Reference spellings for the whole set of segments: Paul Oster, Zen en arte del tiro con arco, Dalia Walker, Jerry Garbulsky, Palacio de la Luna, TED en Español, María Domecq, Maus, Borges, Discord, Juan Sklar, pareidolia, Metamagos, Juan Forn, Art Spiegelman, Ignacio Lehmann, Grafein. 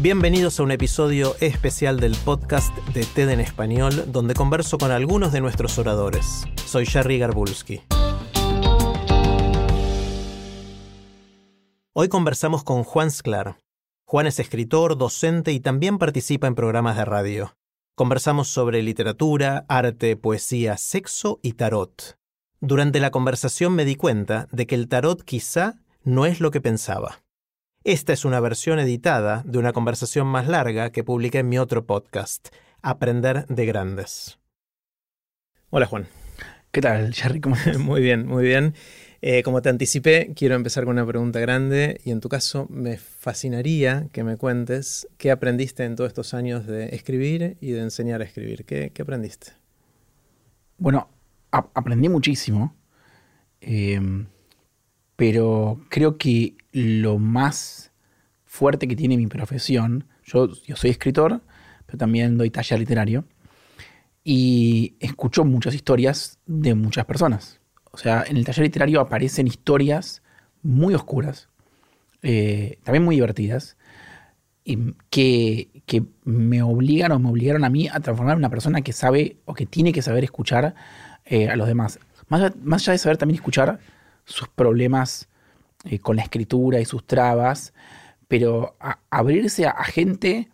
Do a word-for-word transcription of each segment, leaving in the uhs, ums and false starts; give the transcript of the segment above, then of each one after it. Bienvenidos a un episodio especial del podcast de TED en Español, donde converso con algunos de nuestros oradores. Soy Jerry Garbulsky. Hoy conversamos con Juan Sklar. Juan es escritor, docente y también participa en programas de radio. Conversamos sobre literatura, arte, poesía, sexo y tarot. Durante la conversación me di cuenta de que el tarot quizá no es lo que pensaba. Esta es una versión editada de una conversación más larga que publiqué en mi otro podcast, Aprender de Grandes. Hola, Juan. ¿Qué tal, Jerry? ¿Cómo estás? Muy bien, muy bien. Eh, como te anticipé, quiero empezar con una pregunta grande y en tu caso me fascinaría que me cuentes qué aprendiste en todos estos años de escribir y de enseñar a escribir. ¿Qué, qué aprendiste? Bueno, a- aprendí muchísimo, eh, pero creo que lo más fuerte que tiene mi profesión, yo, yo soy escritor, pero también doy taller literario y escucho muchas historias de muchas personas. O sea, en el taller literario aparecen historias muy oscuras, eh, también muy divertidas, y que, que me obligan o me obligaron a mí a transformar en una persona que sabe o que tiene que saber escuchar eh, a los demás. Más, más allá de saber también escuchar sus problemas eh, con la escritura y sus trabas, pero a, abrirse a, a gente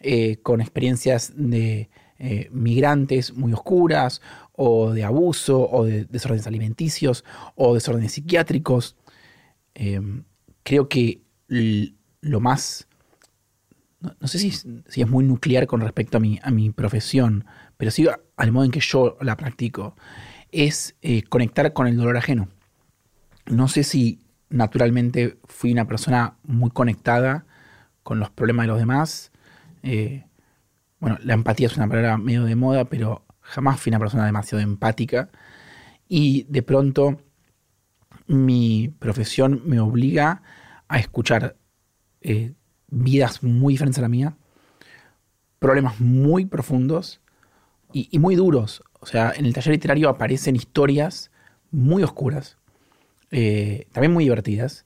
eh, con experiencias de... Eh, migrantes muy oscuras, o de abuso, o de desórdenes alimenticios, o desórdenes psiquiátricos. Eh, creo que l- lo más... No, no sé si, si es muy nuclear con respecto a mi, a mi profesión, pero sí a, al modo en que yo la practico, es eh, conectar con el dolor ajeno. No sé si naturalmente fui una persona muy conectada con los problemas de los demás. Eh, Bueno, la empatía es una palabra medio de moda, pero jamás fui una persona demasiado empática. Y de pronto mi profesión me obliga a escuchar eh, vidas muy diferentes a la mía, problemas muy profundos y, y muy duros. O sea, en el taller literario aparecen historias muy oscuras, eh, también muy divertidas,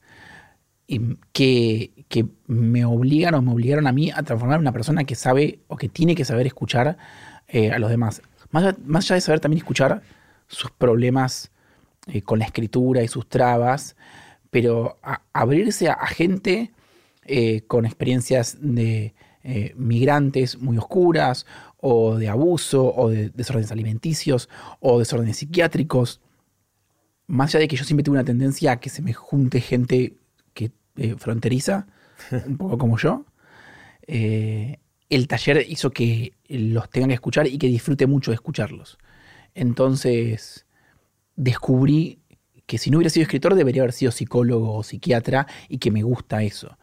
Que, que me obligan o me obligaron a mí a transformar en una persona que sabe o que tiene que saber escuchar eh, a los demás. Más, más allá de saber también escuchar sus problemas eh, con la escritura y sus trabas, pero a, abrirse a, a gente eh, con experiencias de eh, migrantes muy oscuras, o de abuso, o de desórdenes alimenticios, o desórdenes psiquiátricos. Más allá de que yo siempre tuve una tendencia a que se me junte gente Eh, fronteriza, un poco como yo, eh, el taller hizo que los tengan que escuchar y que disfrute mucho de escucharlos. Entonces descubrí que si no hubiera sido escritor debería haber sido psicólogo o psiquiatra y que me gusta eso.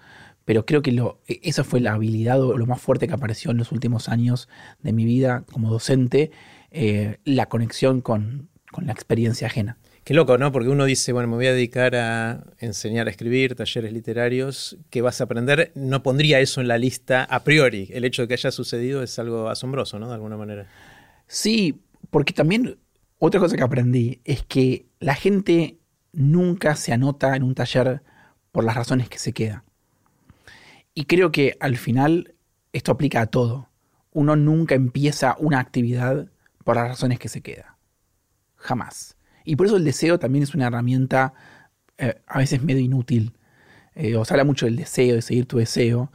Pero creo que lo, esa fue la habilidad o lo más fuerte que apareció en los últimos años de mi vida como docente, eh, la conexión con, con la experiencia ajena. Qué loco, ¿no? Porque uno dice, bueno, me voy a dedicar a enseñar a escribir, talleres literarios, ¿qué vas a aprender? No pondría eso en la lista a priori. El hecho de que haya sucedido es algo asombroso, ¿no? De alguna manera. Sí, porque también otra cosa que aprendí es que la gente nunca se anota en un taller por las razones que se queda. Y creo que al final esto aplica a todo. Uno nunca empieza una actividad por las razones que se queda. Jamás. Y por eso el deseo también es una herramienta eh, a veces medio inútil. Eh, os habla mucho del deseo, de seguir tu deseo.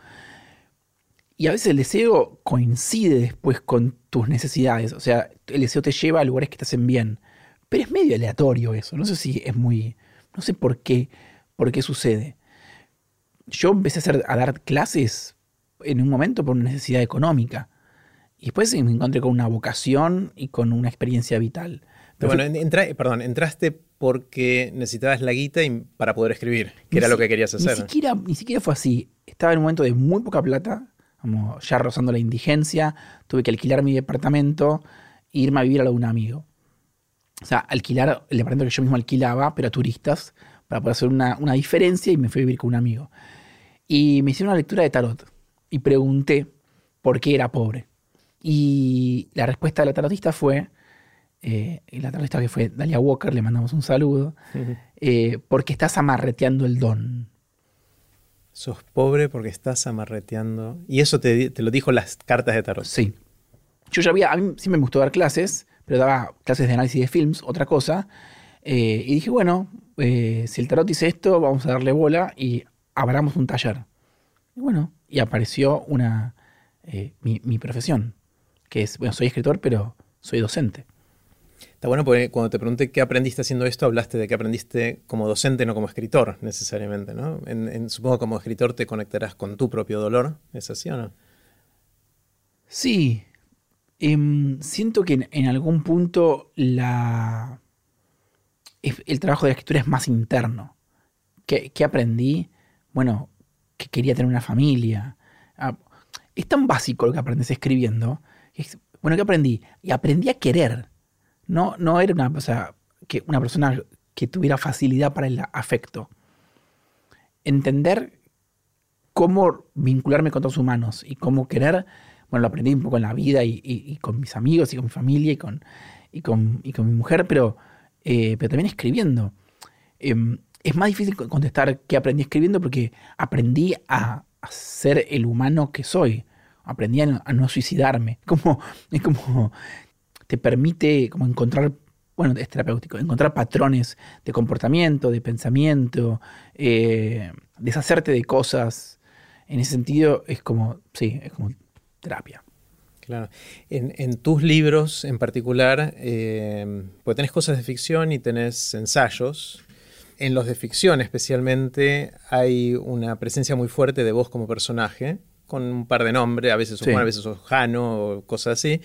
Y a veces el deseo coincide después con tus necesidades. O sea, el deseo te lleva a lugares que te hacen bien. Pero es medio aleatorio eso. No sé si es muy... No sé por qué, por qué sucede. Yo empecé a, hacer, a dar clases en un momento por una necesidad económica. Y después me encontré con una vocación y con una experiencia vital. Bueno, entra, perdón, entraste porque necesitabas la guita para poder escribir, que ni era si, lo que querías hacer. Ni siquiera, ni siquiera fue así. Estaba en un momento de muy poca plata, como ya rozando la indigencia, tuve que alquilar mi departamento e irme a vivir a lo de un amigo. O sea, alquilar el departamento que yo mismo alquilaba, pero a turistas, para poder hacer una, una diferencia, y me fui a vivir con un amigo. Y me hicieron una lectura de tarot y pregunté por qué era pobre. Y la respuesta de la tarotista fue, eh, la tarotista que fue Dalia Walker, le mandamos un saludo, uh-huh. eh, porque estás amarreteando el don. Sos pobre porque estás amarreteando. Y eso te, te lo dijo las cartas de tarot. Sí. Yo ya había, a mí sí me gustó dar clases, pero daba clases de análisis de films, otra cosa. Eh, y dije, bueno, eh, si el tarot dice esto, vamos a darle bola y abramos un taller. Y bueno, y apareció una, eh, mi, mi profesión, que es, bueno, soy escritor, pero soy docente. Está bueno porque cuando te pregunté qué aprendiste haciendo esto, hablaste de que aprendiste como docente, no como escritor, necesariamente, ¿no? En, en, supongo que como escritor te conectarás con tu propio dolor, ¿es así o no? Sí. Eh, siento que en, en algún punto la, el trabajo de la escritura es más interno. ¿Qué, qué aprendí? Bueno, que quería tener una familia. Ah, es tan básico lo que aprendes escribiendo. Es, bueno, ¿qué aprendí? Y aprendí a querer. No, no era una, o sea, que una persona que tuviera facilidad para el afecto. Entender cómo vincularme con otros humanos y cómo querer, bueno, lo aprendí un poco en la vida y, y, y con mis amigos y con mi familia y con, y con, y con mi mujer, pero, eh, pero también escribiendo. Eh, es más difícil contestar qué aprendí escribiendo porque aprendí a, a ser el humano que soy. Aprendí a no, a no suicidarme. Como, es como... te permite como encontrar, bueno, es terapéutico, encontrar patrones de comportamiento, de pensamiento, eh, deshacerte de cosas. En ese sentido es como, sí, es como terapia. Claro. En, en tus libros en particular, eh, porque tenés cosas de ficción y tenés ensayos. En los de ficción especialmente hay una presencia muy fuerte de vos como personaje, con un par de nombres, a veces sos sí. Juan, a veces sos Jano, o cosas así.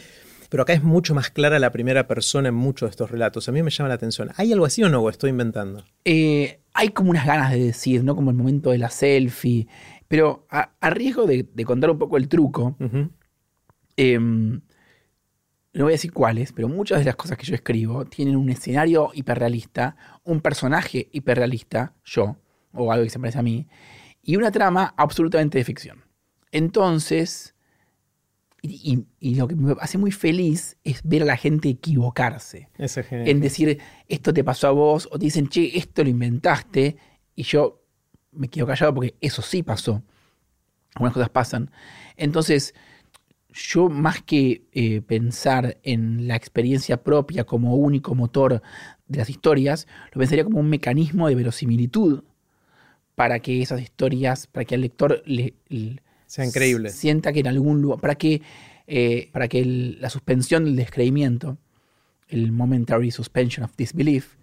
Pero acá es mucho más clara la primera persona en muchos de estos relatos. A mí me llama la atención. ¿Hay algo así o no? ¿O estoy inventando? Eh, hay como unas ganas de decir, ¿no? Como el momento de la selfie. Pero a, a riesgo de, de contar un poco el truco, uh-huh. eh, no voy a decir cuáles, pero muchas de las cosas que yo escribo tienen un escenario hiperrealista, un personaje hiperrealista, yo, o algo que se parece a mí, y una trama absolutamente de ficción. Entonces... Y, y lo que me hace muy feliz es ver a la gente equivocarse. Eso es genial. En decir, esto te pasó a vos, o te dicen, che, esto lo inventaste, y yo me quedo callado porque eso sí pasó. Algunas cosas pasan. Entonces, yo más que eh, pensar en la experiencia propia como único motor de las historias, lo pensaría como un mecanismo de verosimilitud para que esas historias, para que al lector le... le sea increíble. Sienta que en algún lugar... Para que, eh, para que el, la suspensión del descreimiento, el momentary suspension of disbelief...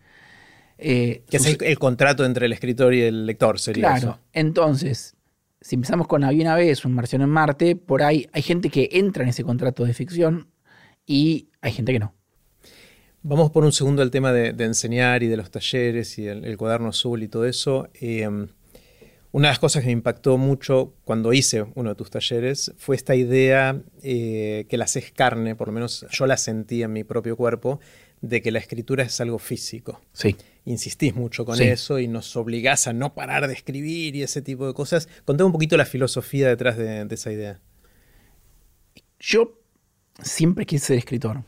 Eh, que es el, el contrato entre el escritor y el lector, sería claro. Eso. Entonces, si empezamos con Había una vez, un marciano en Marte, por ahí hay gente que entra en ese contrato de ficción y hay gente que no. Vamos por un segundo al tema de, de enseñar y de los talleres y el, el cuaderno azul y todo eso... Eh, Una de las cosas que me impactó mucho cuando hice uno de tus talleres fue esta idea eh, que la haces carne, por lo menos yo la sentí en mi propio cuerpo, de que la escritura es algo físico. Sí. Insistís mucho con sí. eso y nos obligás a no parar de escribir y ese tipo de cosas. Contame un poquito la filosofía detrás de, de esa idea. Yo siempre quise ser escritor,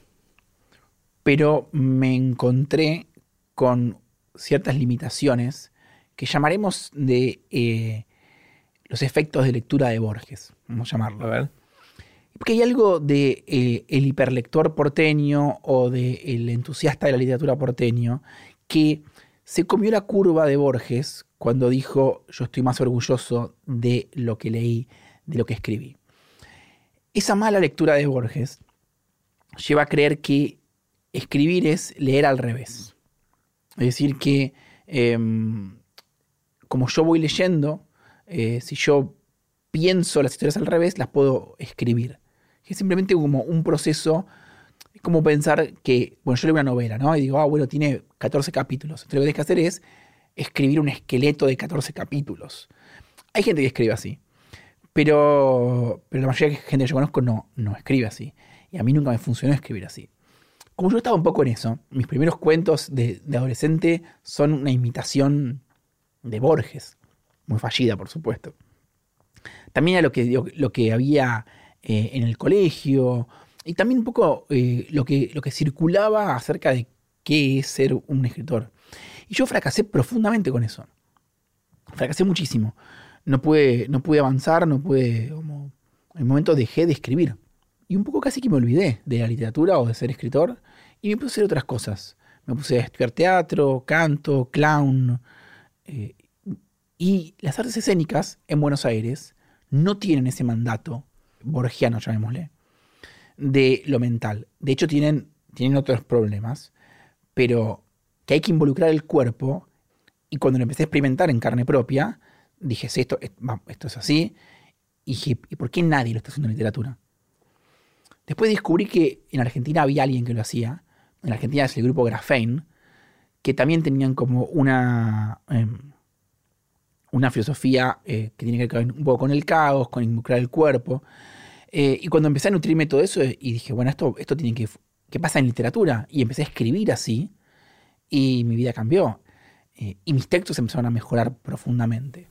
pero me encontré con ciertas limitaciones que llamaremos de eh, los efectos de lectura de Borges, vamos a llamarlo. A ver. Porque hay algo de eh, el hiperlector porteño o del entusiasta de la literatura porteño que se comió la curva de Borges cuando dijo yo estoy más orgulloso de lo que leí, de lo que escribí. Esa mala lectura de Borges lleva a creer que escribir es leer al revés. Es decir que... Eh, como yo voy leyendo, eh, si yo pienso las historias al revés, las puedo escribir. Es simplemente como un proceso, como pensar que, bueno, yo leo una novela, ¿no? Y digo, ah, bueno, tiene catorce capítulos. Entonces lo que tienes que hacer es escribir un esqueleto de catorce capítulos. Hay gente que escribe así, pero, pero la mayoría de gente que yo conozco no, no escribe así. Y a mí nunca me funcionó escribir así. Como yo estaba un poco en eso, mis primeros cuentos de, de adolescente son una imitación de Borges, muy fallida, por supuesto. También a lo que, lo, lo que había eh, en el colegio, y también un poco eh, lo, que, lo que circulaba acerca de qué es ser un escritor. Y yo fracasé profundamente con eso. Fracasé muchísimo. No pude, no pude avanzar, no pude... Como, en un momento dejé de escribir. Y un poco casi que me olvidé de la literatura o de ser escritor. Y me puse a hacer otras cosas. Me puse a estudiar teatro, canto, clown. Eh, y las artes escénicas en Buenos Aires no tienen ese mandato borgiano, llamémosle, de lo mental. De hecho, tienen, tienen otros problemas. Pero que hay que involucrar el cuerpo. Y cuando lo empecé a experimentar en carne propia, dije, sí, esto, esto es así. Y dije, ¿y por qué nadie lo está haciendo en literatura? Después descubrí que en Argentina había alguien que lo hacía. En Argentina es el grupo Grafein, que también tenían como una, eh, una filosofía eh, que tiene que ver un poco con el caos, con involucrar el cuerpo. Eh, y cuando empecé a nutrirme todo eso, y dije, bueno, esto, esto tiene que... ¿Qué pasa en literatura? Y empecé a escribir así, y mi vida cambió. Eh, y mis textos empezaron a mejorar profundamente.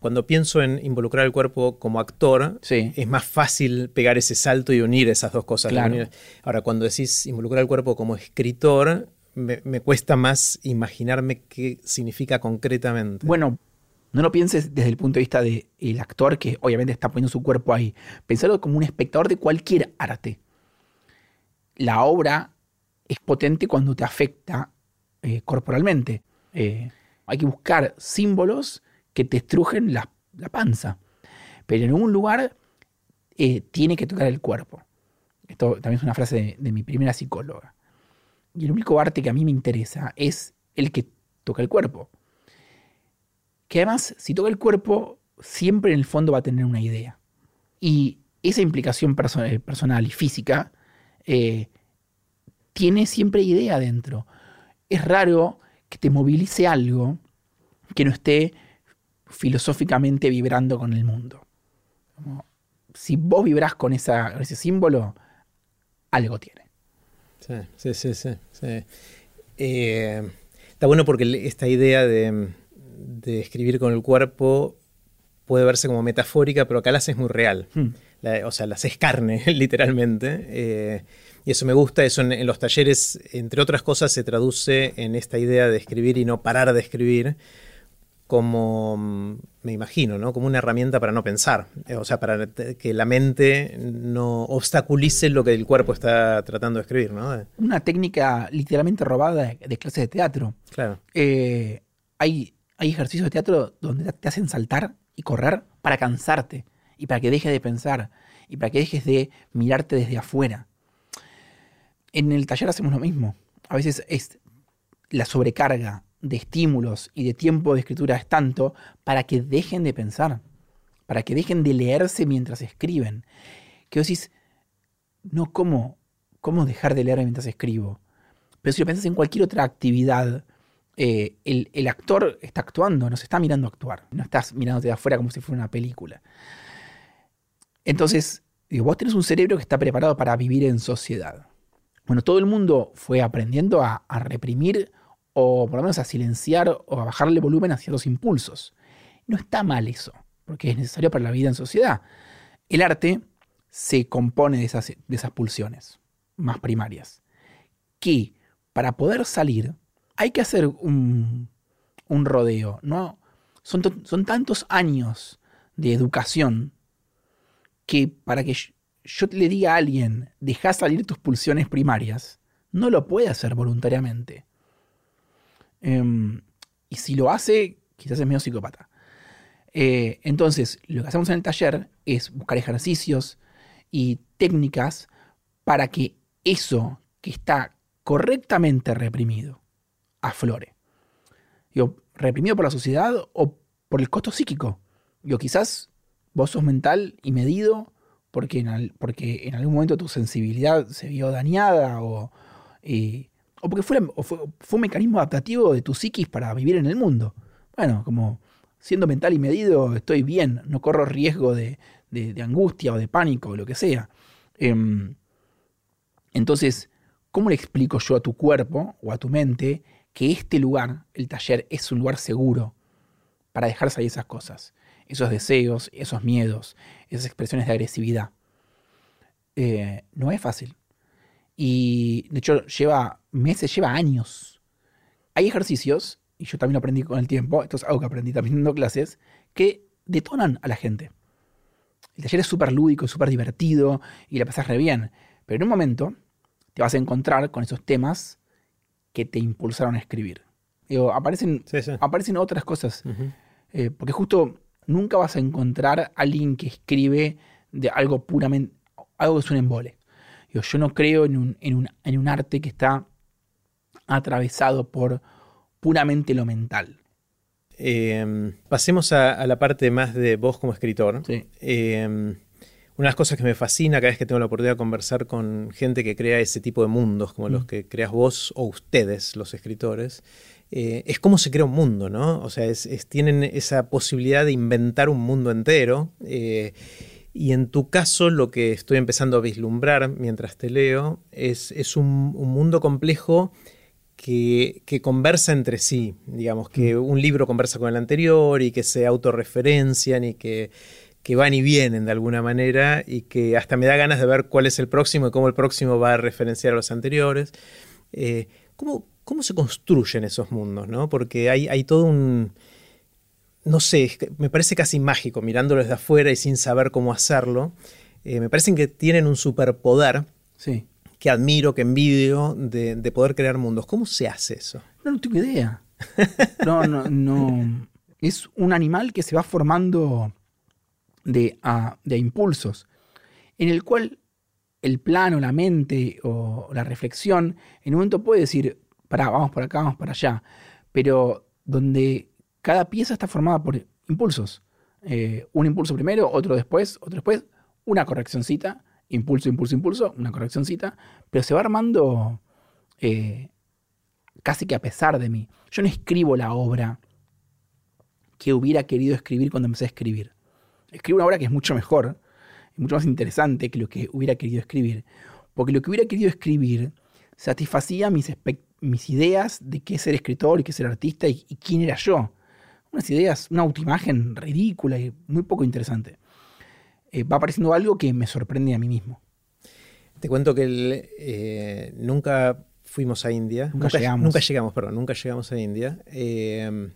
Cuando pienso en involucrar el cuerpo como actor, sí, es más fácil pegar ese salto y unir esas dos cosas. Claro. Ahora, cuando decís involucrar el cuerpo como escritor, me, me cuesta más imaginarme qué significa concretamente. Bueno, no lo pienses desde el punto de vista del actor, que obviamente está poniendo su cuerpo ahí. Pensarlo como un espectador de cualquier arte. La obra es potente cuando te afecta eh, corporalmente. Eh, hay que buscar símbolos que te estrujen la, la panza. Pero en algún lugar eh, tiene que tocar el cuerpo. Esto también es una frase de, de mi primera psicóloga. Y el único arte que a mí me interesa es el que toca el cuerpo. Que además, si toca el cuerpo, siempre en el fondo va a tener una idea. Y esa implicación personal, personal y física eh, tiene siempre idea dentro. Es raro que te movilice algo que no esté filosóficamente vibrando con el mundo. Como, si vos vibrás con, esa, con ese símbolo, algo tiene. Sí, sí, sí, sí, sí. Eh, está bueno porque esta idea de, de escribir con el cuerpo puede verse como metafórica, pero acá la haces muy real. Hmm. La, o sea, la haces carne, literalmente. Eh, y eso me gusta, eso en, en los talleres, entre otras cosas, se traduce en esta idea de escribir y no parar de escribir, como, me imagino, ¿no? Como una herramienta para no pensar. O sea, para que la mente no obstaculice lo que el cuerpo está tratando de escribir, ¿no? Una técnica literalmente robada de clases de teatro. Claro. Eh, hay, hay ejercicios de teatro donde te hacen saltar y correr para cansarte y para que dejes de pensar y para que dejes de mirarte desde afuera. En el taller hacemos lo mismo. A veces es la sobrecarga de estímulos y de tiempo de escritura es tanto para que dejen de pensar, para que dejen de leerse mientras escriben. Que vos decís, no, ¿cómo, cómo dejar de leer mientras escribo? Pero si lo pensás en cualquier otra actividad, eh, el, el actor está actuando, nos está mirando actuar, no estás mirándote de afuera como si fuera una película. Entonces, digo, vos tenés un cerebro que está preparado para vivir en sociedad. Bueno, todo el mundo fue aprendiendo a, a reprimir o por lo menos a silenciar o a bajarle volumen a ciertos impulsos. No está mal eso, porque es necesario para la vida en sociedad. El arte se compone de esas, de esas pulsiones más primarias, que para poder salir hay que hacer un, un rodeo, ¿no? Son, to, son tantos años de educación que para que yo, yo le diga a alguien, dejá salir tus pulsiones primarias, no lo puede hacer voluntariamente. Um, y si lo hace, quizás es medio psicópata. Eh, entonces, lo que hacemos en el taller es buscar ejercicios y técnicas para que eso que está correctamente reprimido aflore. Digo, reprimido por la sociedad o por el costo psíquico. Digo, quizás vos sos mental y medido porque en, al, porque en algún momento tu sensibilidad se vio dañada o, eh, o porque fue, o fue, fue un mecanismo adaptativo de tu psiquis para vivir en el mundo. Bueno, como siendo mental y medido estoy bien, no corro riesgo de, de, de angustia o de pánico o lo que sea. Eh, entonces, ¿cómo le explico yo a tu cuerpo o a tu mente que este lugar, el taller, es un lugar seguro para dejar salir esas cosas? Esos deseos, esos miedos, esas expresiones de agresividad. Eh, no es fácil. Y de hecho lleva meses, lleva años. Hay ejercicios, y yo también lo aprendí con el tiempo, esto es algo que aprendí también dando clases, que detonan a la gente. El taller es súper lúdico, súper divertido, y la pasas re bien. Pero en un momento te vas a encontrar con esos temas que te impulsaron a escribir. Digo, aparecen, sí, sí. aparecen otras cosas. Uh-huh. eh, porque justo nunca vas a encontrar a alguien que escribe de algo puramente, algo que es un embole. Digo, yo no creo en un, en, un, en un arte que está atravesado por puramente lo mental. Eh, pasemos a, a la parte más de vos como escritor. Sí. Eh, una de las cosas que me fascina cada vez que tengo la oportunidad de conversar con gente que crea ese tipo de mundos, como mm. los que creas vos o ustedes, los escritores, eh, es cómo se crea un mundo, ¿no? O sea, es, es, tienen esa posibilidad de inventar un mundo entero. Eh, y en tu caso, lo que estoy empezando a vislumbrar mientras te leo es, es un, un mundo complejo Que, que conversa entre sí, digamos, que un libro conversa con el anterior y que se autorreferencian y que, que van y vienen de alguna manera y que hasta me da ganas de ver cuál es el próximo y cómo el próximo va a referenciar a los anteriores. Eh, ¿cómo, ¿Cómo se construyen esos mundos, no? Porque hay, hay todo un... No sé, me parece casi mágico mirándolo desde afuera y sin saber cómo hacerlo. Eh, me parecen que tienen un superpoder. Sí. Que admiro, que envidio, de, de poder crear mundos. ¿Cómo se hace eso? No, no tengo idea. No, no, no. Es un animal que se va formando de, a, de impulsos, en el cual el plano, la mente o la reflexión, en un momento puede decir, pará, vamos por acá, vamos para allá, pero donde cada pieza está formada por impulsos. Eh, un impulso primero, otro después, otro después, una correccioncita, impulso, impulso, impulso, una correccioncita, pero se va armando eh, casi que a pesar de mí. Yo no escribo la obra que hubiera querido escribir cuando empecé a escribir. Escribo una obra que es mucho mejor, mucho más interesante que lo que hubiera querido escribir, porque lo que hubiera querido escribir satisfacía mis, mis ideas de qué es ser escritor y qué es ser artista y, y quién era yo. Unas ideas, una autoimagen ridícula y muy poco interesante. Eh, va apareciendo algo que me sorprende a mí mismo. Te cuento que el, eh, nunca fuimos a India. Nunca, nunca llegamos. Nunca llegamos, perdón. Nunca llegamos a India. Eh,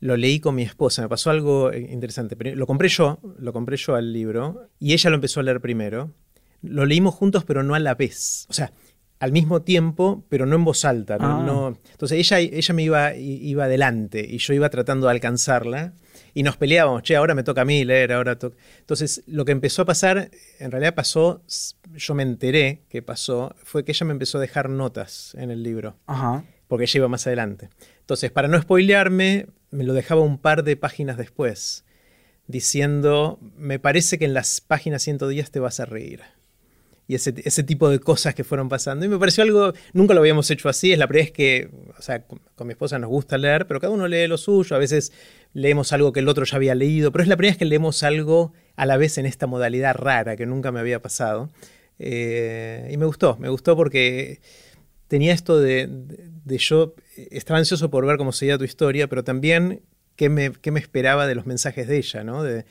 lo leí con mi esposa. Me pasó algo interesante. Lo compré yo, lo compré yo al libro y ella lo empezó a leer primero. Lo leímos juntos, pero no a la vez. O sea, al mismo tiempo, pero no en voz alta. ¿No? Ah. No, entonces ella, ella me iba, iba adelante y yo iba tratando de alcanzarla. Y nos peleábamos, che, ahora me toca a mí leer, ahora toca... Entonces, lo que empezó a pasar, en realidad pasó, yo me enteré que pasó, fue que ella me empezó a dejar notas en el libro. Ajá. Porque ella iba más adelante. Entonces, para no spoilearme, me lo dejaba un par de páginas después, diciendo, me parece que en las páginas ciento diez te vas a reír. Y ese, ese tipo de cosas que fueron pasando. Y me pareció algo, nunca lo habíamos hecho así, es la primera vez que, o sea, con, con mi esposa nos gusta leer, pero cada uno lee lo suyo, a veces leemos algo que el otro ya había leído, pero es la primera vez que leemos algo a la vez en esta modalidad rara que nunca me había pasado. Eh, y me gustó, me gustó porque tenía esto de, de, de yo, estaba ansioso por ver cómo seguía tu historia, pero también qué me, qué me esperaba de los mensajes de ella, ¿no? De,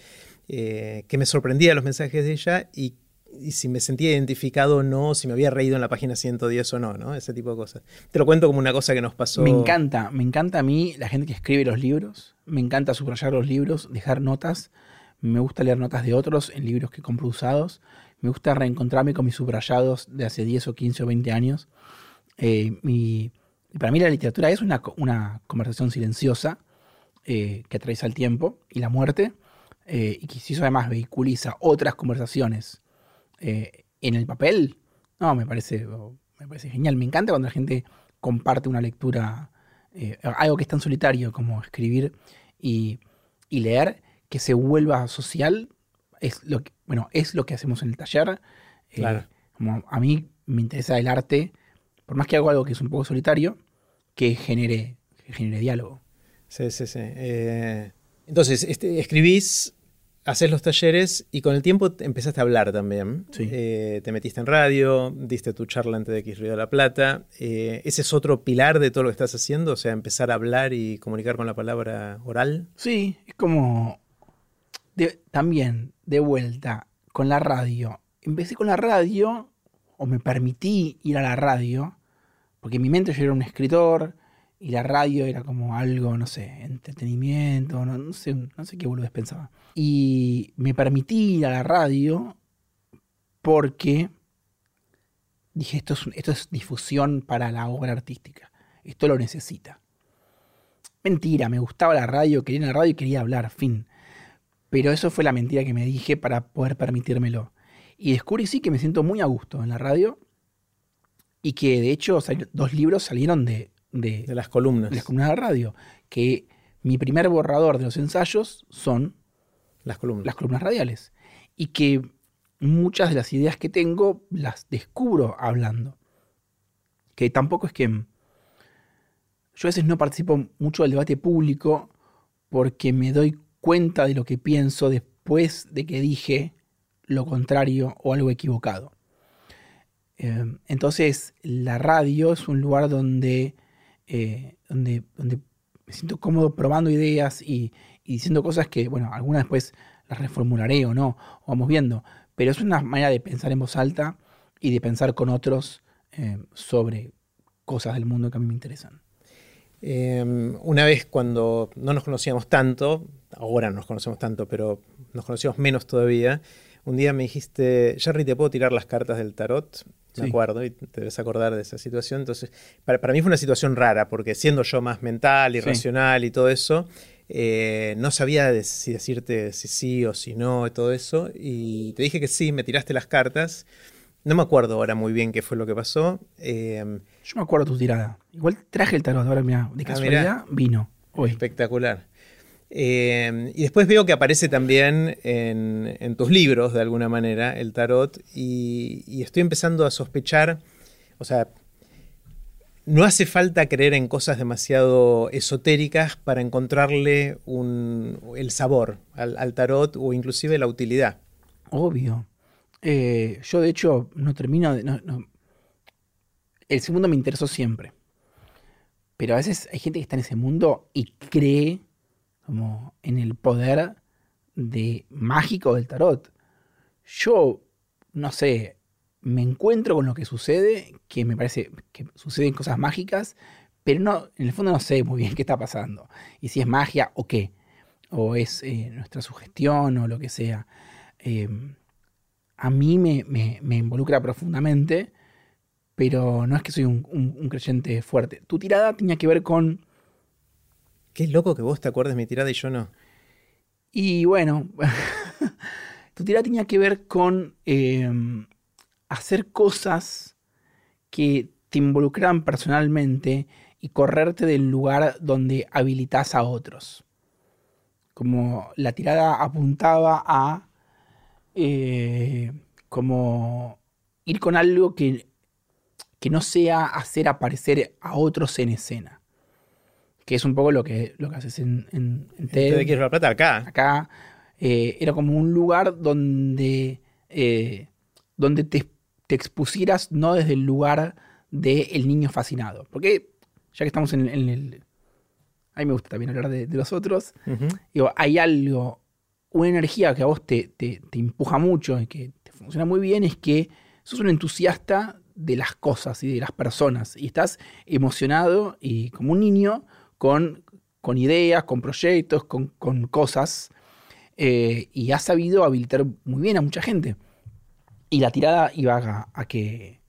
eh, qué me sorprendía los mensajes de ella y y si me sentía identificado o no, si me había reído en la página ciento diez o no, ¿no? Ese tipo de cosas. Te lo cuento como una cosa que nos pasó. Me encanta, me encanta a mí la gente que escribe los libros, me encanta subrayar los libros, dejar notas, me gusta leer notas de otros en libros que compro usados, me gusta reencontrarme con mis subrayados de hace diez o quince o veinte años. Eh, mi, para mí la literatura es una, una conversación silenciosa eh, que atraviesa el tiempo y la muerte eh, y que si eso además vehiculiza otras conversaciones Eh, en el papel, no, me parece, me parece genial. Me encanta cuando la gente comparte una lectura, eh, algo que es tan solitario como escribir y, y leer, que se vuelva social. es lo que, bueno, es lo que hacemos en el taller. Claro. Eh, como a mí me interesa el arte, por más que hago algo que es un poco solitario, que genere, que genere diálogo. Sí, sí, sí. Eh, entonces, este, escribís, haces los talleres y con el tiempo te empezaste a hablar también. Sí. Eh, te metiste en radio, diste tu charla antes de X Río de la Plata. Eh, ¿Ese es otro pilar de todo lo que estás haciendo? O sea, empezar a hablar y comunicar con la palabra oral. Sí, es como... De, también, de vuelta, con la radio. Empecé con la radio, o me permití ir a la radio, porque en mi mente yo era un escritor, y la radio era como algo, no sé, entretenimiento, no, no sé, no sé qué boludez pensaba. Y me permití ir a la radio porque dije, esto es, esto es difusión para la obra artística, esto lo necesita. Mentira, me gustaba la radio, quería ir a la radio y quería hablar, fin. Pero eso fue la mentira que me dije para poder permitírmelo. Y descubrí sí que me siento muy a gusto en la radio y que de hecho sal, dos libros salieron de, de, de las columnas. De las columnas de radio. Que mi primer borrador de los ensayos son las columnas. Las columnas radiales. Y que muchas de las ideas que tengo las descubro hablando. Que tampoco es que... Yo a veces no participo mucho del debate público porque me doy cuenta cuenta de lo que pienso después de que dije lo contrario o algo equivocado. Eh, entonces, la radio es un lugar donde, eh, donde, donde me siento cómodo probando ideas y, y diciendo cosas que, bueno, algunas después las reformularé o no, o vamos viendo, pero es una manera de pensar en voz alta y de pensar con otros eh, sobre cosas del mundo que a mí me interesan. Eh, una vez cuando no nos conocíamos tanto, ahora nos conocemos tanto, pero nos conocíamos menos todavía, un día me dijiste, Jerry, ¿te puedo tirar las cartas del tarot? Me sí. acuerdo, y te debes acordar de esa situación. Entonces, para, para mí fue una situación rara, porque siendo yo más mental y sí. racional y todo eso, eh, no sabía de, si decirte si sí o si no y todo eso, y te dije que sí, me tiraste las cartas. No me acuerdo ahora muy bien qué fue lo que pasó. Eh, Yo me acuerdo tu tirada. Igual traje el tarot, ahora mirá, de casualidad ah, mirá, vino hoy. Espectacular. Eh, y después veo que aparece también en, en tus libros, de alguna manera, el tarot. Y, y estoy empezando a sospechar, o sea, no hace falta creer en cosas demasiado esotéricas para encontrarle un, el sabor al, al tarot o inclusive la utilidad. Obvio. Eh, yo, de hecho, no termino... De, no, no. El segundo me interesó siempre. Pero a veces hay gente que está en ese mundo y cree como en el poder de, mágico del tarot. Yo, no sé, me encuentro con lo que sucede, que me parece que suceden cosas mágicas, pero no, en el fondo no sé muy bien qué está pasando. Y si es magia o qué. O es eh, nuestra sugestión o lo que sea. Eh, A mí me, me, me involucra profundamente, pero no es que soy un, un, un creyente fuerte. Tu tirada tenía que ver con... Qué loco que vos te acuerdes mi tirada y yo no. Y bueno, tu tirada tenía que ver con eh, hacer cosas que te involucran personalmente y correrte del lugar donde habilitas a otros. Como la tirada apuntaba a... Eh, como ir con algo que, que no sea hacer aparecer a otros en escena. Que es un poco lo que, lo que haces en, en, en TED. ¿Te quieres la plata acá? Acá. Eh, era como un lugar donde, eh, donde te, te expusieras no desde el lugar del niño fascinado. Porque ya que estamos en, en el... A mí me gusta también hablar de, de los otros. Uh-huh. Digo, hay algo... Una energía que a vos te, te, te empuja mucho y que te funciona muy bien es que sos un entusiasta de las cosas y de las personas. Y estás emocionado y como un niño con, con ideas, con proyectos, con, con cosas. Eh, y has sabido habilitar muy bien a mucha gente. Y la tirada iba a, a que,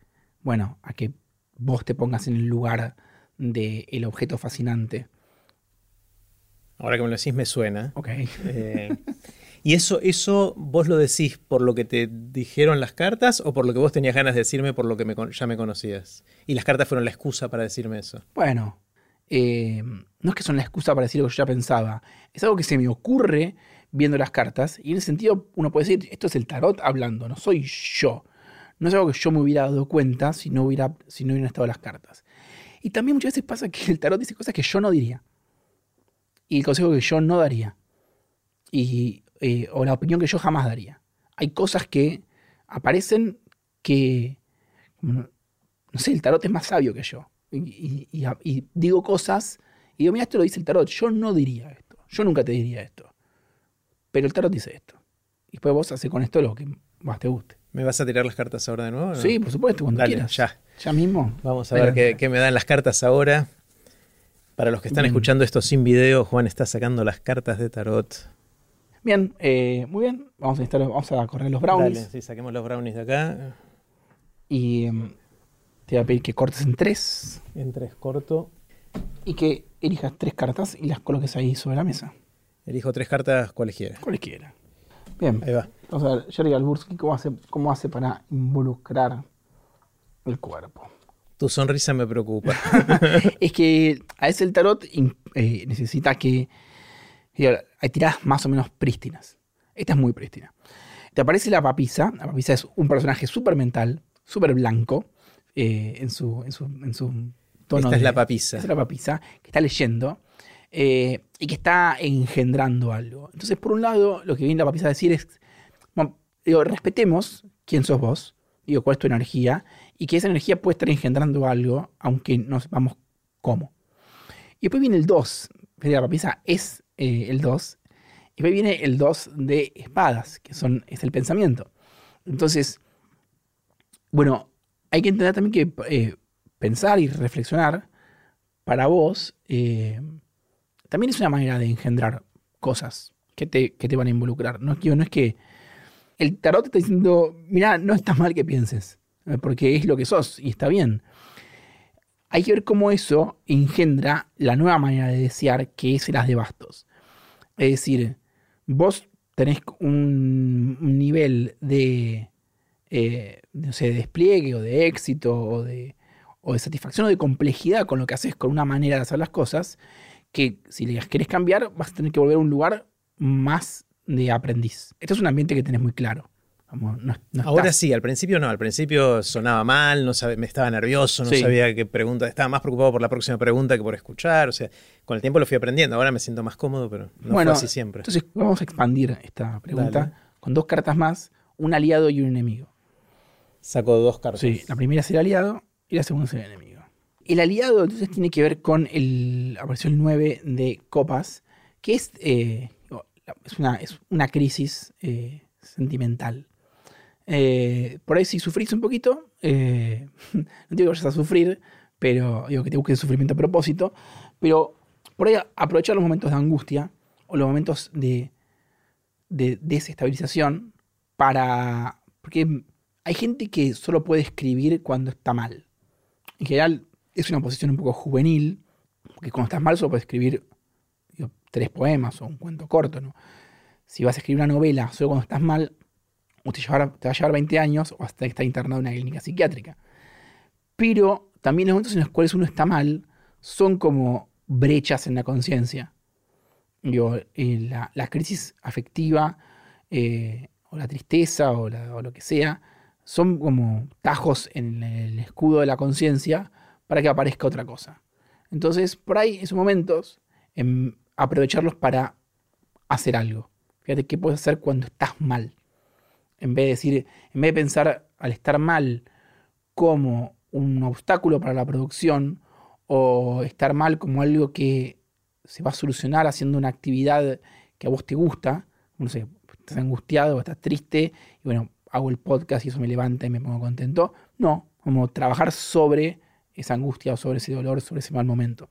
bueno, a que vos te pongas en el lugar del objeto fascinante. Ahora que me lo decís me suena. Ok. Eh, ¿Y eso, eso vos lo decís por lo que te dijeron las cartas o por lo que vos tenías ganas de decirme por lo que me, ya me conocías? Y las cartas fueron la excusa para decirme eso. Bueno, eh, no es que son la excusa para decir lo que yo ya pensaba. Es algo que se me ocurre, viendo las cartas. Y en ese sentido uno puede decir, esto es el tarot hablando, no soy yo. No es algo que yo me hubiera dado cuenta si no, hubiera, si no hubieran estado las cartas. Y también muchas veces pasa que el tarot dice cosas que yo no diría. Y el consejo que yo no daría. Y, eh, o la opinión que yo jamás daría. Hay cosas que aparecen que, no sé, el tarot es más sabio que yo. Y, y, y digo cosas y digo, mira, esto lo dice el tarot. Yo no diría esto. Yo nunca te diría esto. Pero el tarot dice esto. Y después vos haces con esto lo que más te guste. ¿Me vas a tirar las cartas ahora de nuevo? ¿No? Sí, por supuesto, cuando Dale, quieras. Ya. Ya mismo. Vamos a Pero, ver qué, qué me dan las cartas ahora. Para los que están bien. Escuchando esto sin video, Juan está sacando las cartas de tarot. Bien, eh, muy bien. Vamos a, estar, vamos a correr los brownies. Dale, sí, saquemos los brownies de acá. Y eh, te voy a pedir que cortes en tres. En tres corto. Y que elijas tres cartas y las coloques ahí sobre la mesa. Elijo tres cartas cualesquiera. Cualesquiera. Bien. Ahí va. Vamos a ver, Jerry Garbulsky, ¿cómo hace, cómo hace para involucrar el cuerpo? Tu sonrisa me preocupa. Es que a veces el tarot eh, necesita que... Hay tiradas más o menos prístinas. Esta es muy prístina. Te aparece la papisa. La papisa es un personaje súper mental, súper blanco, eh, en, su, en, su, en su tono. Esta de, es la papisa. Esta es la papisa, que está leyendo eh, y que está engendrando algo. Entonces, por un lado, lo que viene la papisa a decir es, bueno, digo, respetemos quién sos vos, digo, cuál es tu energía, y que esa energía puede estar engendrando algo, aunque no sepamos cómo. Y después viene el dos. La papisa es... Eh, el dos, y ahí viene el dos de espadas, que son, es el pensamiento. Entonces, bueno, hay que entender también que eh, pensar y reflexionar para vos eh, también es una manera de engendrar cosas que te, que te van a involucrar. No, no es que el tarot te está diciendo, mirá, no está mal que pienses, porque es lo que sos y está bien. Hay que ver cómo eso engendra la nueva manera de desear, que es el as de bastos. Es decir, vos tenés un nivel de, eh, no sé, de despliegue o de éxito o de, o de satisfacción o de complejidad con lo que haces, con una manera de hacer las cosas, que si las querés cambiar vas a tener que volver a un lugar más de aprendiz. Este es un ambiente que tenés muy claro. Como no, no ahora estás. Sí, al principio no, al principio sonaba mal, no sabía, me estaba nervioso, no sí. sabía qué pregunta, estaba más preocupado por la próxima pregunta que por escuchar, o sea, con el tiempo lo fui aprendiendo, ahora me siento más cómodo, pero no bueno, fue así siempre. Entonces vamos a expandir esta pregunta Dale. Con dos cartas más, un aliado y un enemigo. Saco dos cartas. Sí, la primera es el aliado y la segunda es el enemigo. El aliado entonces tiene que ver con el, apareció el nueve de copas, que es, eh, es, una, es una crisis eh, sentimental. Eh, por ahí si sufrís un poquito, eh, no digo que vayas a sufrir, pero digo que te busques sufrimiento a propósito, pero por ahí aprovechar los momentos de angustia o los momentos de, de desestabilización para... Porque hay gente que solo puede escribir cuando está mal. En general es una posición un poco juvenil, porque cuando estás mal solo puedes escribir digo, tres poemas o un cuento corto, ¿no? Si vas a escribir una novela solo cuando estás mal... Te, llevar, te va a llevar veinte años o hasta que está internado en una clínica psiquiátrica. Pero también los momentos en los cuales uno está mal son como brechas en la conciencia. La, la crisis afectiva eh, o la tristeza o, la, o lo que sea son como tajos en el escudo de la conciencia para que aparezca otra cosa. Entonces, por ahí, esos momentos, em, aprovecharlos para hacer algo. Fíjate qué puedes hacer cuando estás mal. En vez de decir, en vez de pensar al estar mal como un obstáculo para la producción o estar mal como algo que se va a solucionar haciendo una actividad que a vos te gusta, no sé, estás angustiado o estás triste, y bueno, hago el podcast y eso me levanta y me pongo contento. No, como trabajar sobre esa angustia o sobre ese dolor, sobre ese mal momento.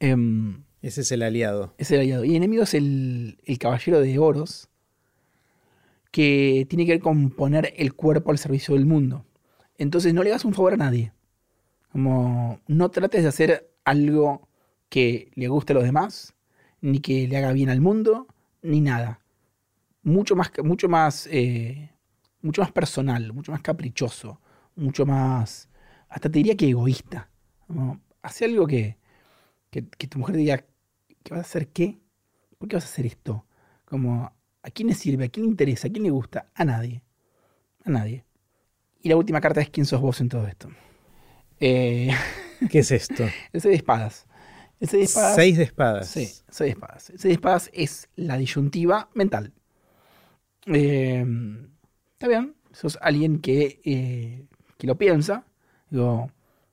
Um, ese es el aliado. Es el aliado. Y el enemigo es el, el caballero de oros, que tiene que ver con poner el cuerpo al servicio del mundo. Entonces no le hagas un favor a nadie. Como no trates de hacer algo que le guste a los demás, ni que le haga bien al mundo, ni nada. Mucho más, mucho más, eh, mucho más personal, mucho más caprichoso, mucho más, hasta te diría que egoísta. Como, hace algo que, que, que tu mujer te diga, ¿qué vas a hacer qué? ¿Por qué vas a hacer esto? Como, ¿a quién le sirve? ¿A quién le interesa? ¿A quién le gusta? A nadie. A nadie. Y la última carta es ¿quién sos vos en todo esto? Eh... ¿Qué es esto? El seis de espadas. El seis de espadas. Seis de espadas. Sí, seis de espadas. El seis de espadas es la disyuntiva mental. Eh, está bien, sos alguien que, eh, que lo piensa. Digo,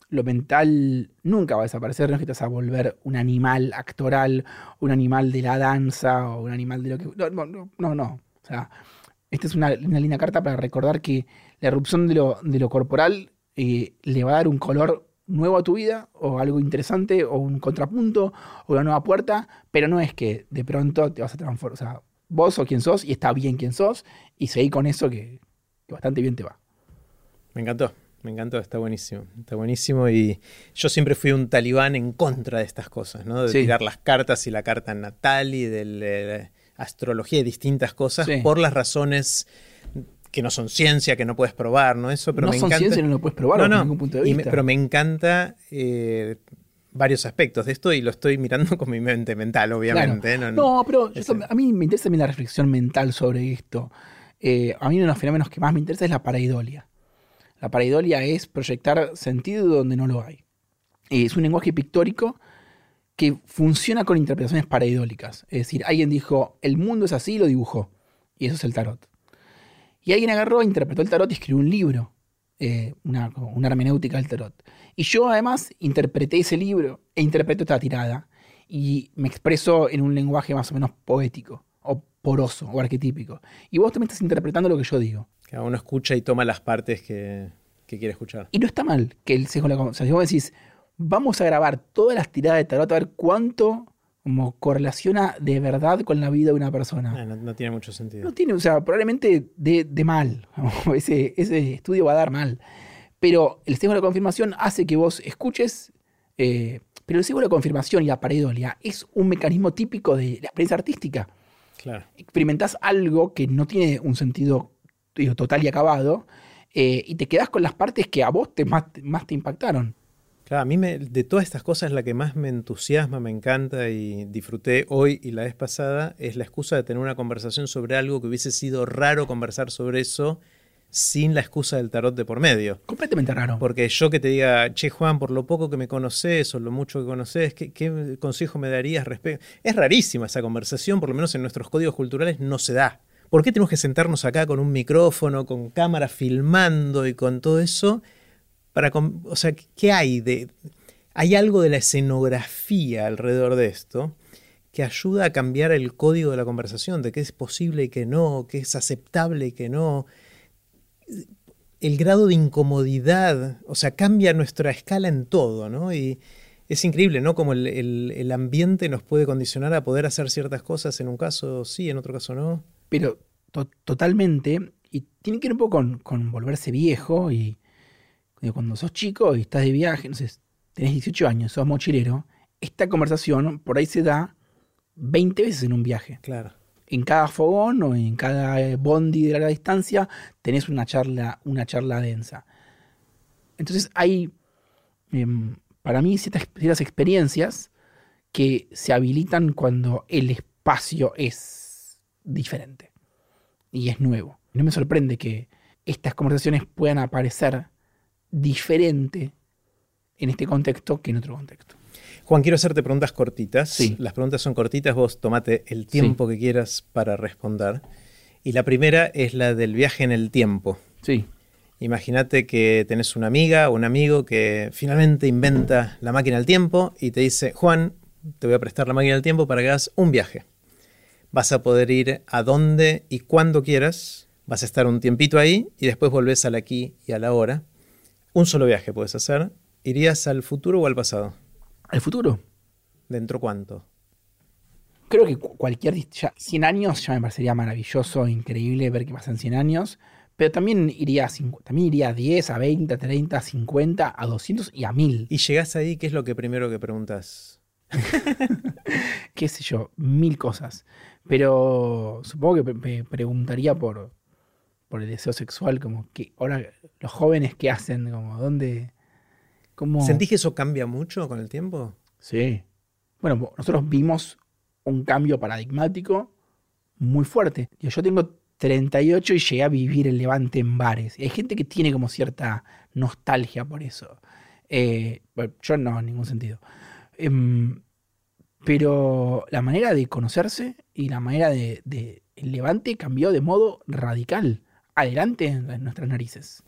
lo mental nunca va a desaparecer, no es que te vas a volver un animal actoral, un animal de la danza, o un animal de lo que... No, no, no. no. O sea, esta es una, una linda carta para recordar que la erupción de lo, de lo corporal eh, le va a dar un color nuevo a tu vida, o algo interesante, o un contrapunto, o una nueva puerta, pero no es que de pronto te vas a transformar, o sea, vos o quien sos, y está bien quien sos, y seguí con eso que, que bastante bien te va. Me encantó, me encantó, está buenísimo, está buenísimo, y yo siempre fui un talibán en contra de estas cosas, ¿no? De sí. tirar las cartas y la carta natal y de la astrología y distintas cosas, sí. por las razones... que no son ciencia, que no puedes probar, ¿no? Eso, pero no me son encanta... ciencia y no lo puedes probar no, no. desde ningún punto de vista. Me, pero me encanta eh, varios aspectos de esto y lo estoy mirando con mi mente mental, obviamente. Claro. No, no, no, pero yo, a mí me interesa la reflexión mental sobre esto. Eh, a mí uno de los fenómenos que más me interesa es la pareidolia. La pareidolia es proyectar sentido donde no lo hay. Es un lenguaje pictórico que funciona con interpretaciones pareidólicas. Es decir, alguien dijo, el mundo es así y lo dibujó. Y eso es el tarot. Y alguien agarró, interpretó el tarot y escribió un libro, eh, una, una hermenéutica del tarot. Y yo además interpreté ese libro e interpreto esta tirada. Y me expreso en un lenguaje más o menos poético, o poroso, o arquetípico. Y vos también estás interpretando lo que yo digo. Cada uno escucha y toma las partes que, que quiere escuchar. Y no está mal que el sesgo... O sea, si vos decís, vamos a grabar todas las tiradas de tarot a ver cuánto... como correlaciona de verdad con la vida de una persona. No, no tiene mucho sentido. No tiene, o sea, probablemente de, de mal. Ese, ese estudio va a dar mal. Pero el sesgo de la confirmación hace que vos escuches, eh, pero el sesgo de la confirmación y la pareidolia es un mecanismo típico de la experiencia artística. Claro. Experimentás algo que no tiene un sentido digo, total y acabado eh, y te quedás con las partes que a vos te, más, más te impactaron. Claro, a mí me, de todas estas cosas la que más me entusiasma, me encanta y disfruté hoy y la vez pasada es la excusa de tener una conversación sobre algo que hubiese sido raro conversar sobre eso sin la excusa del tarot de por medio. Completamente raro. Porque yo que te diga, che Juan, por lo poco que me conocés o lo mucho que conocés, ¿qué, qué consejo me darías respecto? Es rarísima esa conversación, por lo menos en nuestros códigos culturales no se da. ¿Por qué tenemos que sentarnos acá con un micrófono, con cámara filmando y con todo eso? Para, o sea, ¿qué hay? De, hay algo de la escenografía alrededor de esto que ayuda a cambiar el código de la conversación, de qué es posible y qué no, qué es aceptable y qué no. El grado de incomodidad, o sea, cambia nuestra escala en todo, ¿no? Y es increíble, ¿no? Como el, el, el ambiente nos puede condicionar a poder hacer ciertas cosas, en un caso sí, en otro caso no. Pero to- totalmente, y tiene que ver un poco con, con volverse viejo y... Cuando sos chico y estás de viaje, no sé, tenés dieciocho años, sos mochilero, esta conversación por ahí se da veinte veces en un viaje. Claro. En cada fogón o en cada bondi de larga distancia tenés una charla, una charla densa. Entonces hay, eh, para mí, ciertas, ciertas experiencias que se habilitan cuando el espacio es diferente y es nuevo. No me sorprende que estas conversaciones puedan aparecer diferente en este contexto que en otro contexto. Juan, quiero hacerte preguntas cortitas. Sí. Las preguntas son cortitas, vos tomate el tiempo sí. que quieras para responder. Y la primera es la del viaje en el tiempo. Sí. Imagínate que tenés una amiga o un amigo que finalmente inventa la máquina del tiempo y te dice, Juan, te voy a prestar la máquina del tiempo para que hagas un viaje. Vas a poder ir a donde y cuando quieras, vas a estar un tiempito ahí y después volvés al aquí y a la hora. Un solo viaje puedes hacer. ¿Irías al futuro o al pasado? ¿Al futuro? ¿Dentro cuánto? Creo que cualquier... Ya, cien años ya me parecería maravilloso, increíble ver qué pasa en cien años. Pero también iría a, también iría a diez, a veinte, a treinta, a cincuenta, a doscientos y a mil. ¿Y llegás ahí? ¿Qué es lo que primero que preguntas? Qué sé yo, mil cosas. Pero supongo que me preguntaría por... por el deseo sexual, como que ahora los jóvenes que hacen, como dónde... Cómo... ¿Sentís que eso cambia mucho con el tiempo? Sí. Bueno, nosotros vimos un cambio paradigmático muy fuerte. Yo tengo treinta y ocho y llegué a vivir el Levante en bares. Y hay gente que tiene como cierta nostalgia por eso. Eh, bueno, yo no, en ningún sentido. Eh, pero la manera de conocerse y la manera de, de el Levante cambió de modo radical. Adelante en nuestras narices.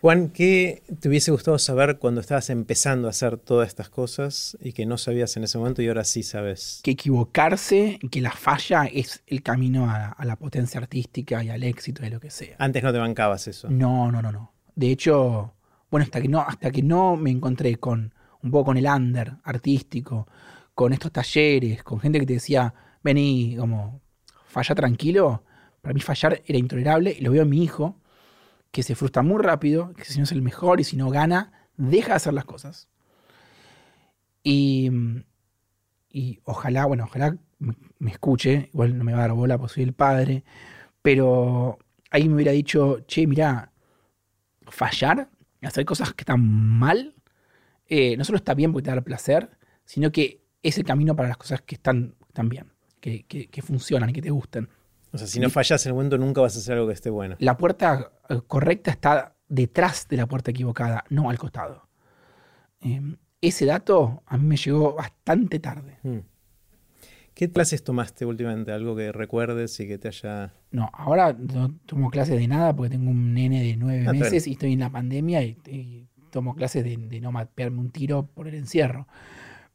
Juan, ¿qué te hubiese gustado saber cuando estabas empezando a hacer todas estas cosas y que no sabías en ese momento y ahora sí sabes? Que equivocarse, que la falla es el camino a, a la potencia artística y al éxito de lo que sea. Antes no te bancabas eso. No, no, no, no. De hecho, bueno, hasta que no, hasta que no me encontré con un poco con el under artístico, con estos talleres, con gente que te decía, vení, como, falla tranquilo. Para mí fallar era intolerable y lo veo en mi hijo, que se frustra muy rápido, que si no es el mejor y si no gana, deja de hacer las cosas. Y, y ojalá, bueno, ojalá me, me escuche, igual no me va a dar bola porque soy el padre, pero ahí me hubiera dicho, che, mirá, fallar, hacer cosas que están mal, eh, no solo está bien porque te da placer, sino que es el camino para las cosas que están, están bien, que, que, que funcionan, que te gustan. O sea, si no fallas en el momento, nunca vas a hacer algo que esté bueno. La puerta correcta está detrás de la puerta equivocada, no al costado. Eh, ese dato a mí me llegó bastante tarde. ¿Qué clases tomaste últimamente? ¿Algo que recuerdes y que te haya...? No, ahora no tomo clases de nada porque tengo un nene de nueve ah, meses claro. Y estoy en la pandemia y, y tomo clases de, de no pegarme un tiro por el encierro.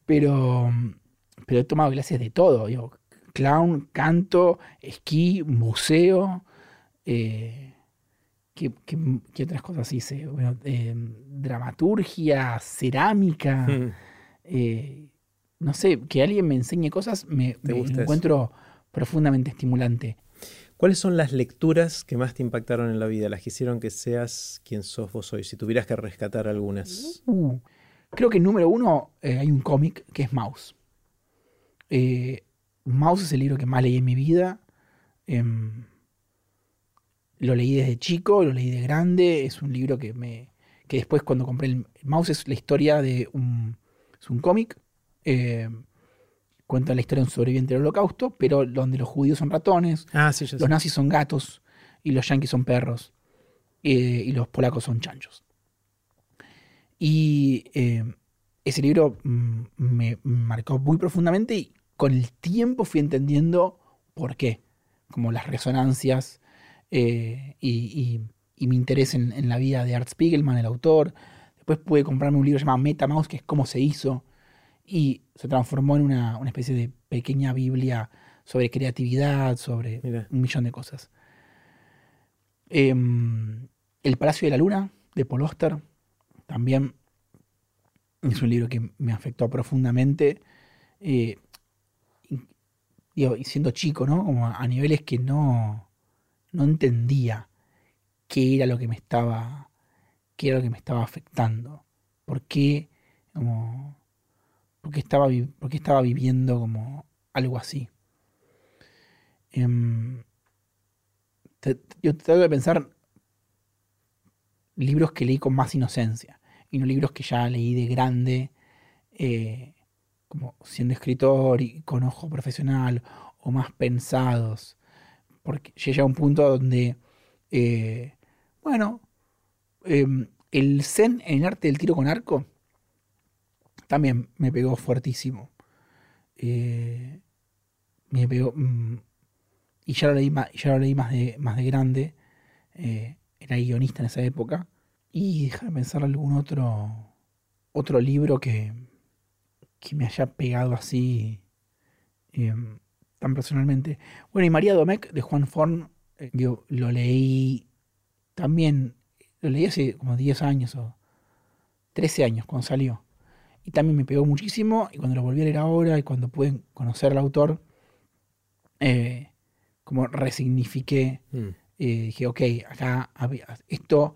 Pero, pero he tomado clases de todo, digo... Clown, canto, esquí, museo, eh, ¿qué, qué, ¿qué otras cosas hice? Bueno, eh, dramaturgia, cerámica, mm. eh, no sé, que alguien me enseñe cosas me, me encuentro profundamente estimulante. ¿Cuáles son las lecturas que más te impactaron en la vida, las que hicieron que seas quien sos vos hoy? Si tuvieras que rescatar algunas. Uh, creo que número uno eh, hay un cómic que es Maus. Eh, Maus es el libro que más leí en mi vida. Eh, lo leí desde chico, lo leí de grande. Es un libro que me que después cuando compré el... Maus es la historia de un... Es un cómic. Eh, cuenta la historia de un sobreviviente del Holocausto, pero donde los judíos son ratones, ah, sí, yo los sé. Nazis son gatos, y los yanquis son perros, eh, y los polacos son chanchos. Y eh, ese libro me marcó muy profundamente y con el tiempo fui entendiendo por qué, como las resonancias eh, y, y, y mi interés en, en la vida de Art Spiegelman, el autor. Después pude comprarme un libro llamado Metamagos, que es cómo se hizo, y se transformó en una, una especie de pequeña Biblia sobre creatividad, sobre Mira. un millón de cosas. Eh, el Palacio de la Luna, de Paul Oster, también es un libro que me afectó profundamente. Eh, Digo, y siendo chico, ¿no? Como a niveles que no, no entendía qué era lo que me estaba, qué era lo que me estaba afectando. ¿Por qué, como, por qué estaba, por qué estaba viviendo como algo así? Um, te, te, yo trato de pensar libros que leí con más inocencia y no libros que ya leí de grande. Eh, como siendo escritor y con ojo profesional o más pensados, porque llega a un punto donde, eh, bueno, eh, el Zen en arte del tiro con arco también me pegó fuertísimo. Eh, me pegó, y ya lo leí más, ya lo leí más, de, más de grande, eh, era guionista en esa época, y déjame pensar algún otro, otro libro que... que me haya pegado así eh, tan personalmente. Bueno, y María Domecq, de Juan Forn, eh, yo lo leí también, lo leí hace como diez años o trece años cuando salió. Y también me pegó muchísimo, y cuando lo volví a leer ahora, y cuando pude conocer al autor, eh, como resignifiqué, mm. eh, dije, ok, acá esto,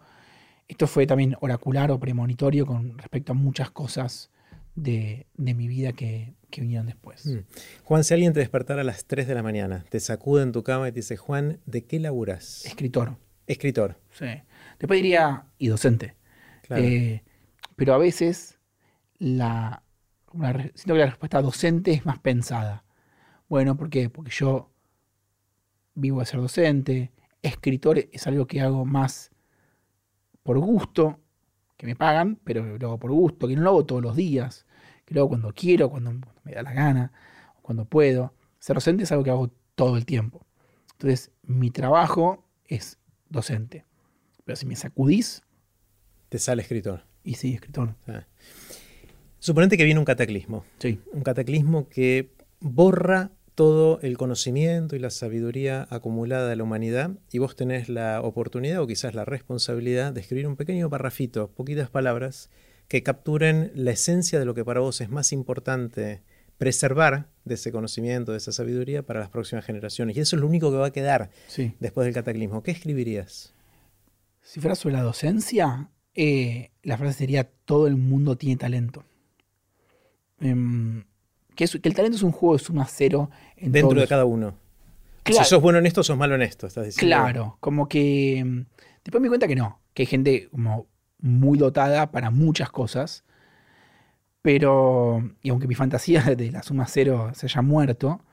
esto fue también oracular o premonitorio con respecto a muchas cosas De, de mi vida que, que vinieron después. Mm. Juan, si alguien te despertara a las tres de la mañana, te sacude en tu cama y te dice, Juan, ¿de qué laburás? Escritor. Escritor. Sí. Después diría, y docente. Claro. Eh, pero a veces la, la, siento que la respuesta docente es más pensada. Bueno, ¿por qué? Porque yo vivo de ser docente, escritor es algo que hago más por gusto, que me pagan, pero lo hago por gusto, que no lo hago todos los días, que lo hago cuando quiero, cuando me da la gana, cuando puedo. Ser docente es algo que hago todo el tiempo. Entonces, mi trabajo es docente. Pero si me sacudís... Te sale escritor. Y sí, escritor. Ah. Suponete que viene un cataclismo. Sí. Un cataclismo que borra todo el conocimiento y la sabiduría acumulada de la humanidad, y vos tenés la oportunidad o quizás la responsabilidad de escribir un pequeño parrafito, poquitas palabras, que capturen la esencia de lo que para vos es más importante preservar de ese conocimiento, de esa sabiduría para las próximas generaciones. Y eso es lo único que va a quedar sí. después del cataclismo. ¿Qué escribirías? Si fuera sobre la docencia, eh, la frase sería: todo el mundo tiene talento. Um, Que, es, que el talento es un juego de suma cero. En Dentro todos. de cada uno. Claro. O si sos bueno en esto, sos malo en esto, estás diciendo. Claro, como que... Después me di cuenta que no, que hay gente como muy dotada para muchas cosas, pero... Y aunque mi fantasía de la suma cero se haya muerto,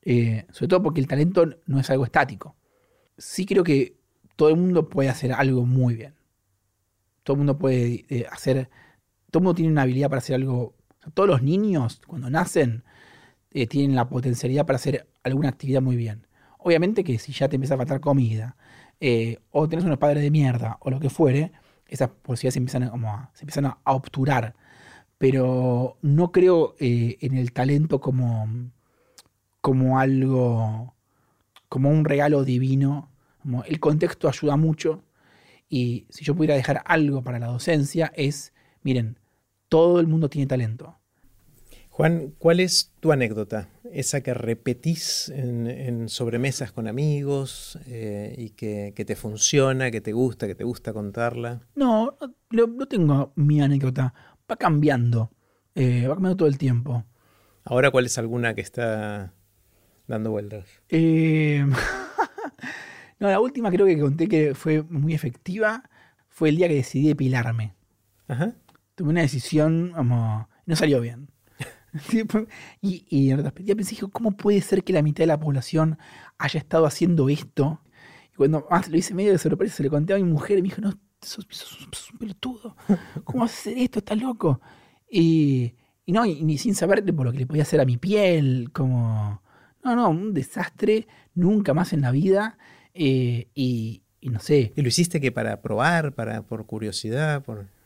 eh, sobre todo porque el talento no es algo estático. Sí creo que todo el mundo puede hacer algo muy bien. Todo el mundo puede eh, hacer... Todo el mundo tiene una habilidad para hacer algo... Todos los niños, cuando nacen, eh, tienen la potencialidad para hacer alguna actividad muy bien. Obviamente que si ya te empieza a faltar comida, eh, o tenés unos padres de mierda, o lo que fuere, esas posibilidades se empiezan a, como a, se empiezan a obturar. Pero no creo eh, en el talento como, como algo, como un regalo divino. Como el contexto ayuda mucho. Y si yo pudiera dejar algo para la docencia es, miren, todo el mundo tiene talento. Juan, ¿cuál es tu anécdota? Esa que repetís en, en sobremesas con amigos eh, y que, que te funciona, que te gusta, que te gusta contarla. No, no, no tengo mi anécdota. Va cambiando. Eh, va cambiando todo el tiempo. Ahora, ¿cuál es alguna que está dando vueltas? Eh, no, la última creo que conté que fue muy efectiva. Fue el día que decidí depilarme. Ajá. Tuve una decisión, como, no salió bien. y, y en retrospectiva pensé, ¿cómo puede ser que la mitad de la población haya estado haciendo esto? Y cuando ah, lo hice medio de sorpresa, se lo conté a mi mujer y me dijo, no, sos, sos, sos un pelotudo. ¿Cómo vas a hacer esto? ¿Estás loco? Y, y no, y, ni sin saber por lo que le podía hacer a mi piel, como, no, no, un desastre, nunca más en la vida. Eh, y, y no sé. ¿Y lo hiciste que para probar, para por curiosidad, por...?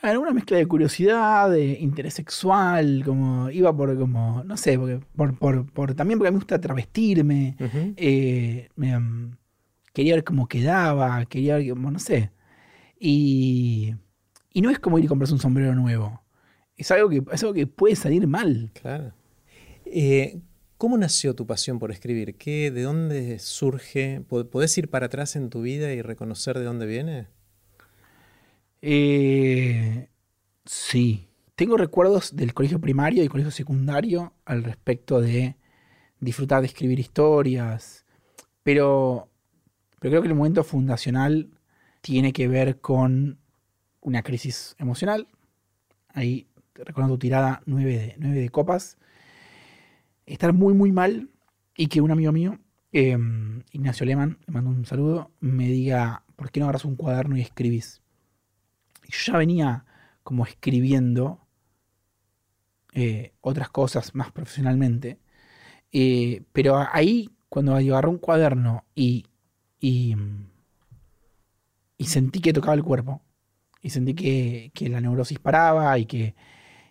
Era una mezcla de curiosidad, de interés sexual, como iba por, como no sé, porque, por, por, por, también porque me gusta travestirme, uh-huh. eh, me, um, quería ver cómo quedaba, quería ver, como, no sé. Y, y no es como ir y comprarse un sombrero nuevo, es algo que, es algo que puede salir mal. Claro. Eh, ¿Cómo nació tu pasión por escribir? ¿Qué, ¿De dónde surge? ¿Podés ir para atrás en tu vida y reconocer de dónde viene? Eh, sí, tengo recuerdos del colegio primario y colegio secundario al respecto de disfrutar de escribir historias, pero, pero creo que el momento fundacional tiene que ver con una crisis emocional. Ahí recuerdo tu tirada nueve de copas, estar muy muy mal y que un amigo mío, eh, Ignacio Lehmann, le mando un saludo, me diga, ¿por qué no agarras un cuaderno y escribís? Yo ya venía como escribiendo eh, otras cosas más profesionalmente. Eh, pero ahí, cuando agarré un cuaderno y, y, y sentí que tocaba el cuerpo, y sentí que, que la neurosis paraba, y que,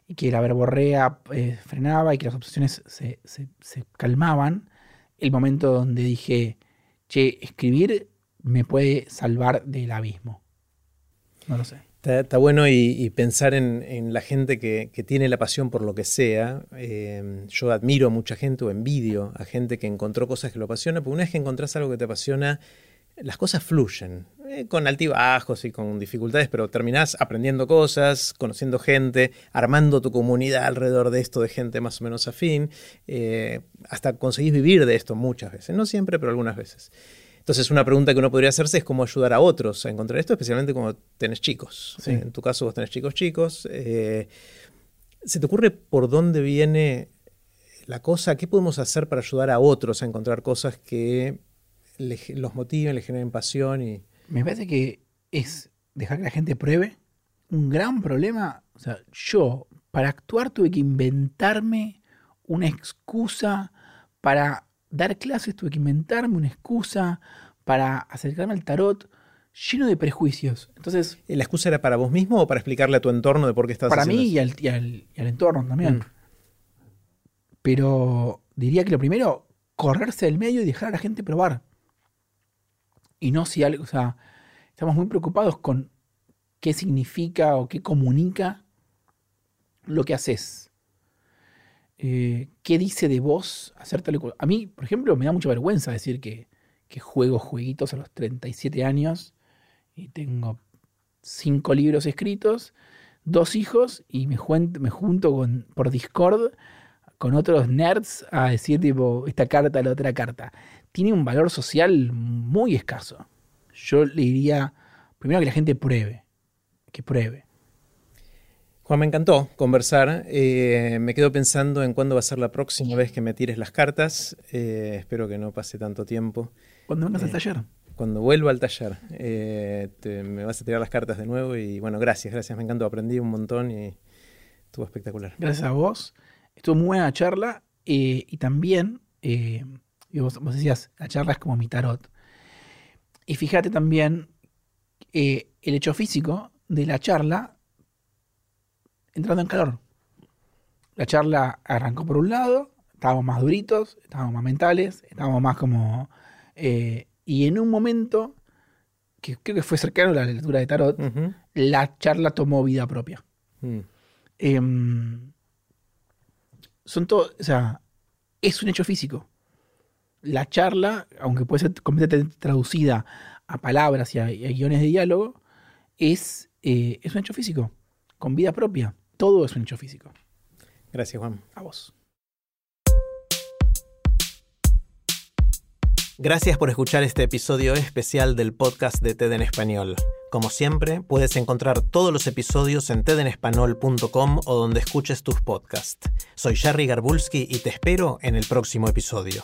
y que la verborrea eh, frenaba, y que las obsesiones se, se, se calmaban, el momento donde dije, che, escribir me puede salvar del abismo. No lo sé. Está, está bueno y, y pensar en, en la gente que, que tiene la pasión por lo que sea. Eh, yo admiro a mucha gente o envidio a gente que encontró cosas que lo apasiona, porque una vez que encontrás algo que te apasiona, las cosas fluyen, eh, con altibajos y con dificultades, pero terminás aprendiendo cosas, conociendo gente, armando tu comunidad alrededor de esto de gente más o menos afín, eh, hasta conseguís vivir de esto muchas veces, no siempre, pero algunas veces. Entonces una pregunta que uno podría hacerse es cómo ayudar a otros a encontrar esto, especialmente cuando tenés chicos. Sí. En tu caso vos tenés chicos chicos. Eh, ¿Se te ocurre por dónde viene la cosa? ¿Qué podemos hacer para ayudar a otros a encontrar cosas que le, los motiven, le generen pasión. Y... Me parece que es dejar que la gente pruebe. Un gran problema, o sea, yo para actuar tuve que inventarme una excusa, para dar clases tuve que inventarme una excusa, para acercarme al tarot, lleno de prejuicios. Entonces, ¿la excusa era para vos mismo o para explicarle a tu entorno de por qué estás haciendo eso? Para mí y al, y, al, y al entorno también. Mm. Pero diría que lo primero, correrse del medio y dejar a la gente probar. Y no si algo, o sea, estamos muy preocupados con qué significa o qué comunica lo que haces. Eh, ¿Qué dice de vos hacer tal cosa? A mí, por ejemplo, me da mucha vergüenza decir que, que juego jueguitos a los treinta y siete años y tengo cinco libros escritos, dos hijos y me, juen, me junto con, por Discord con otros nerds a decir tipo esta carta, la otra carta. Tiene un valor social muy escaso. Yo le diría primero que la gente pruebe, que pruebe. Juan, me encantó conversar. Eh, me quedo pensando en cuándo va a ser la próxima vez que me tires las cartas. Eh, espero que no pase tanto tiempo. ¿Cuándo vengas eh, al taller? Cuando vuelva al taller. Eh, te, me vas a tirar las cartas de nuevo y bueno, gracias, gracias. Me encantó, aprendí un montón y estuvo espectacular. Gracias a vos. Estuvo muy buena la charla eh, y también, eh, vos, vos decías, la charla es como mi tarot. Y fíjate también eh, el hecho físico de la charla entrando en calor. La charla arrancó por un lado, estábamos más duritos, estábamos más mentales, estábamos más como... Eh, y en un momento, que creo que fue cercano a la lectura de tarot, uh-huh. La charla tomó vida propia. Uh-huh. Eh, son todo... O sea, es un hecho físico. La charla, aunque puede ser completamente traducida a palabras y a, y a guiones de diálogo, es, eh, es un hecho físico, con vida propia. Todo es un hecho físico. Gracias, Juan. A vos. Gracias por escuchar este episodio especial del podcast de TED en Español. Como siempre, puedes encontrar todos los episodios en ted en español punto com o donde escuches tus podcasts. Soy Jerry Garbulsky y te espero en el próximo episodio.